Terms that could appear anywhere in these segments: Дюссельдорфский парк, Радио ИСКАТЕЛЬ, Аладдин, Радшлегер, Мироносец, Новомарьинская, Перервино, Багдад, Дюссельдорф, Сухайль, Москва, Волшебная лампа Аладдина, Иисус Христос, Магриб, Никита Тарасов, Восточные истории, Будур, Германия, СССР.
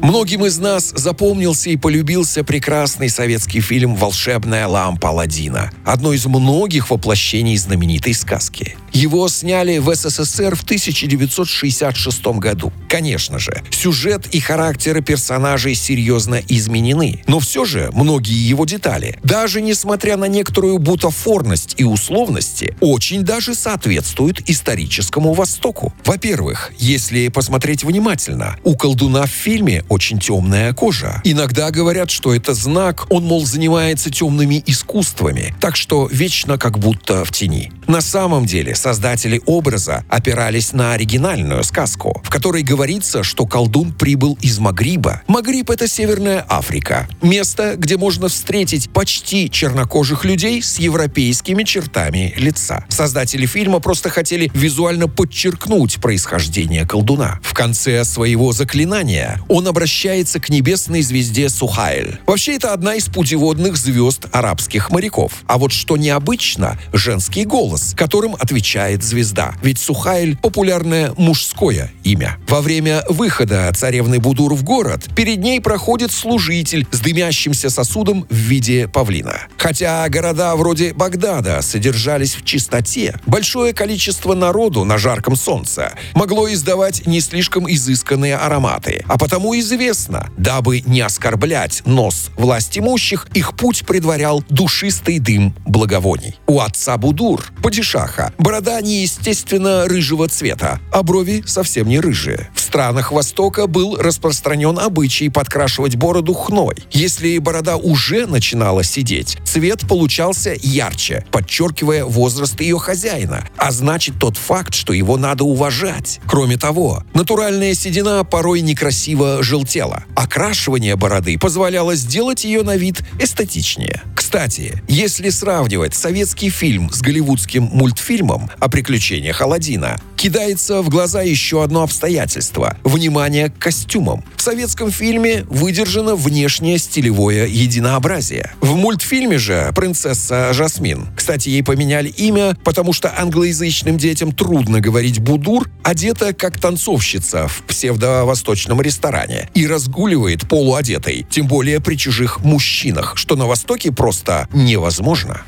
Многим из нас запомнился и полюбился прекрасный советский фильм «Волшебная лампа Аладдина», одно из многих воплощений знаменитой сказки. Его сняли в СССР в 1966 году. Конечно же, сюжет и характеры персонажей серьезно изменены, но все же многие его детали, даже несмотря на некоторую бутафорность и условности, очень даже соответствуют историческому Востоку. Во-первых, если посмотреть внимательно, у колдуна в фильме очень темная кожа. Иногда говорят, что это знак, он, мол, занимается темными искусствами, так что вечно как будто в тени. На самом деле, создатели образа опирались на оригинальную сказку, в которой говорится, что колдун прибыл из Магриба. Магриб — это Северная Африка. Место, где можно встретить почти чернокожих людей с европейскими чертами лица. Создатели фильма просто хотели визуально подчеркнуть происхождение колдуна. В конце своего заклинания он обращается к небесной звезде Сухайль. Вообще, это одна из путеводных звезд арабских моряков. А вот что необычно — женский голос, которым отвечает звезда. Ведь Сухайль — популярное мужское имя. Во время выхода царевны Будур в город перед ней проходит служитель с дымящимся сосудом в виде павлина. Хотя города вроде Багдада содержались в чистоте, большое количество народу на жарком солнце могло издавать не слишком изысканные ароматы. А потому известно, дабы не оскорблять нос власть имущих, их путь предварял душистый дым благовоний. У отца Будур, падишаха, борода неестественно рыжего цвета, а брови совсем не рыжие. В странах Востока был распространен обычай подкрашивать бороду хной. Если борода уже начинала сидеть, цвет получался ярче, подчеркивая возраст ее хозяина, а значит тот факт, что его надо уважать. Кроме того, натуральная седина порой некрасиво желтела. Окрашивание бороды позволяло сделать ее на вид эстетичнее. Кстати, если сравнивать советский фильм с голливудским мультфильмом о приключениях Аладдина, кидается в глаза еще одно обстоятельство – внимание к костюмам. В советском фильме выдержано внешнее стилевое единообразие. В мультфильме же принцесса Жасмин, кстати, ей поменяли имя, потому что англоязычным детям трудно говорить «Будур», одета как танцовщица в псевдовосточном ресторане и разгуливает полуодетой, тем более при чужих мужчинах, что на Востоке просто невозможно.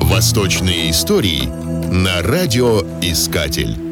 Восточные истории на Радио Искатель.